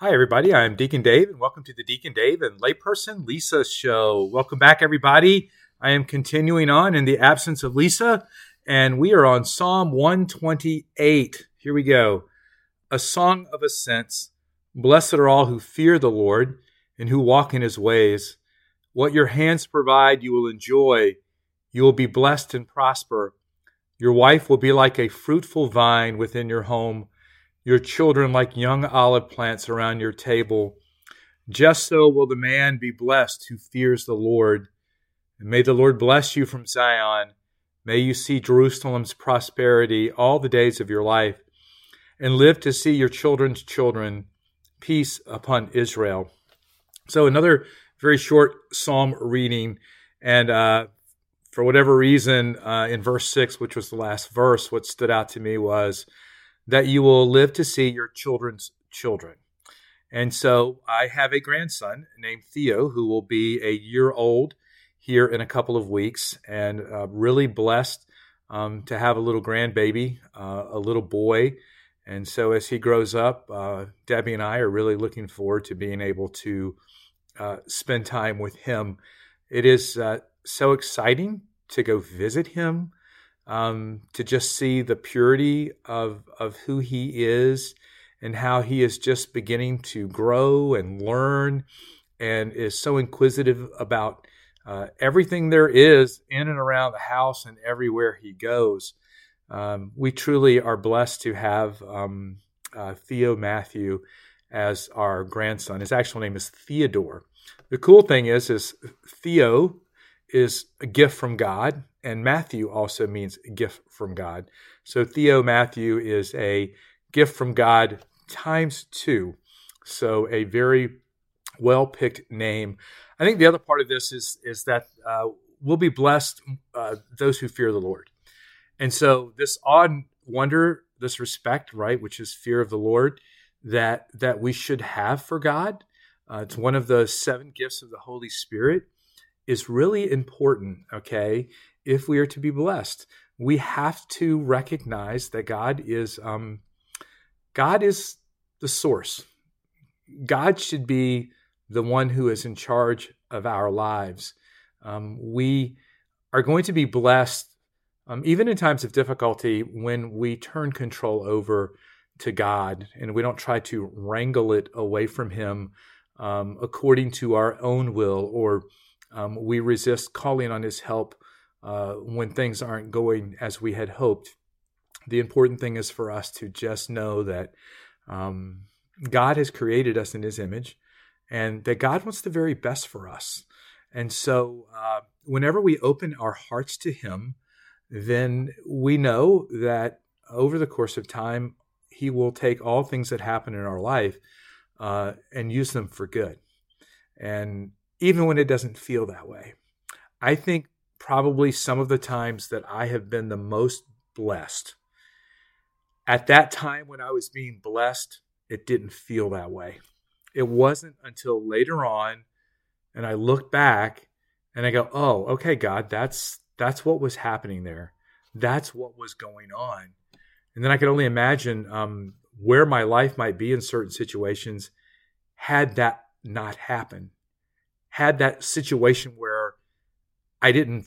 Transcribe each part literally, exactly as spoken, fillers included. Hi, everybody. I'm Deacon Dave, and welcome to the Deacon Dave and Layperson Lisa Show. Welcome back, everybody. I am continuing on in the absence of Lisa, and we are on Psalm one twenty-eight. Here we go. A song of ascents. Blessed are all who fear the Lord and who walk in his ways. What your hands provide, you will enjoy. You will be blessed and prosper. Your wife will be like a fruitful vine within your home. Your children like young olive plants around your table. Just so will the man be blessed who fears the Lord. And may the Lord bless you from Zion. May you see Jerusalem's prosperity all the days of your life, and live to see your children's children. Peace upon Israel. So another very short psalm reading. And uh, for whatever reason, uh, in verse six, which was the last verse, what stood out to me was that you will live to see your children's children. And so I have a grandson named Theo who will be a year old here in a couple of weeks, and uh, really blessed um, to have a little grandbaby, uh, a little boy. And so as he grows up, uh, Debbie and I are really looking forward to being able to uh, spend time with him. It is uh, so exciting to go visit him. Um, to just see the purity of of who he is and how he is just beginning to grow and learn and is so inquisitive about uh, everything there is in and around the house and everywhere he goes. Um, we truly are blessed to have um, uh, Theo Matthew as our grandson. His actual name is Theodore. The cool thing is, is Theo is a gift from God, and Matthew also means gift from God. So Theo Matthew is a gift from God times two. So a very well-picked name. I think the other part of this is, is that uh, we'll be blessed, uh, those who fear the Lord. And so this awe and wonder, this respect, right, which is fear of the Lord, that, that we should have for God. Uh, it's one of the seven gifts of the Holy Spirit. Is really important, okay, if we are to be blessed. We have to recognize that God is um, God is the source. God should be the one who is in charge of our lives. Um, we are going to be blessed, um, even in times of difficulty, when we turn control over to God and we don't try to wrangle it away from him um, according to our own will, or Um, we resist calling on his help uh, when things aren't going as we had hoped. The important thing is for us to just know that um, God has created us in his image and that God wants the very best for us. And so uh, whenever we open our hearts to him, then we know that over the course of time, he will take all things that happen in our life uh, and use them for good. And even when it doesn't feel that way. I think probably some of the times that I have been the most blessed, at that time when I was being blessed, it didn't feel that way. It wasn't until later on, and I looked back and I go, oh, okay, God, that's that's what was happening there. That's what was going on. And then I could only imagine um, where my life might be in certain situations had that not happened. Had that situation where I didn't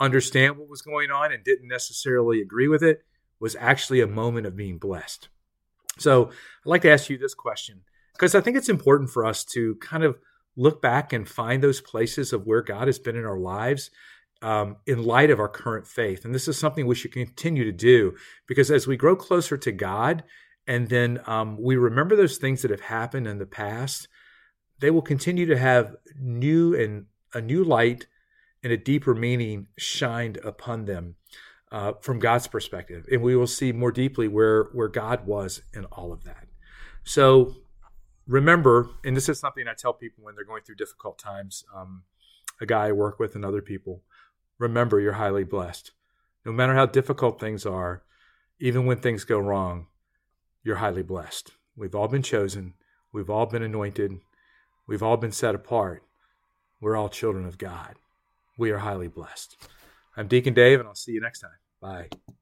understand what was going on and didn't necessarily agree with it was actually a moment of being blessed. So I'd like to ask you this question, because I think it's important for us to kind of look back and find those places of where God has been in our lives um, in light of our current faith. And this is something we should continue to do, because as we grow closer to God and then um, we remember those things that have happened in the past, they will continue to have new and a new light and a deeper meaning shined upon them uh, from God's perspective. And we will see more deeply where, where God was in all of that. So remember, and this is something I tell people when they're going through difficult times, um, a guy I work with and other people, remember you're highly blessed. No matter how difficult things are, even when things go wrong, you're highly blessed. We've all been chosen. We've all been anointed. We've all been set apart. We're all children of God. We are highly blessed. I'm Deacon Dave, and I'll see you next time. Bye.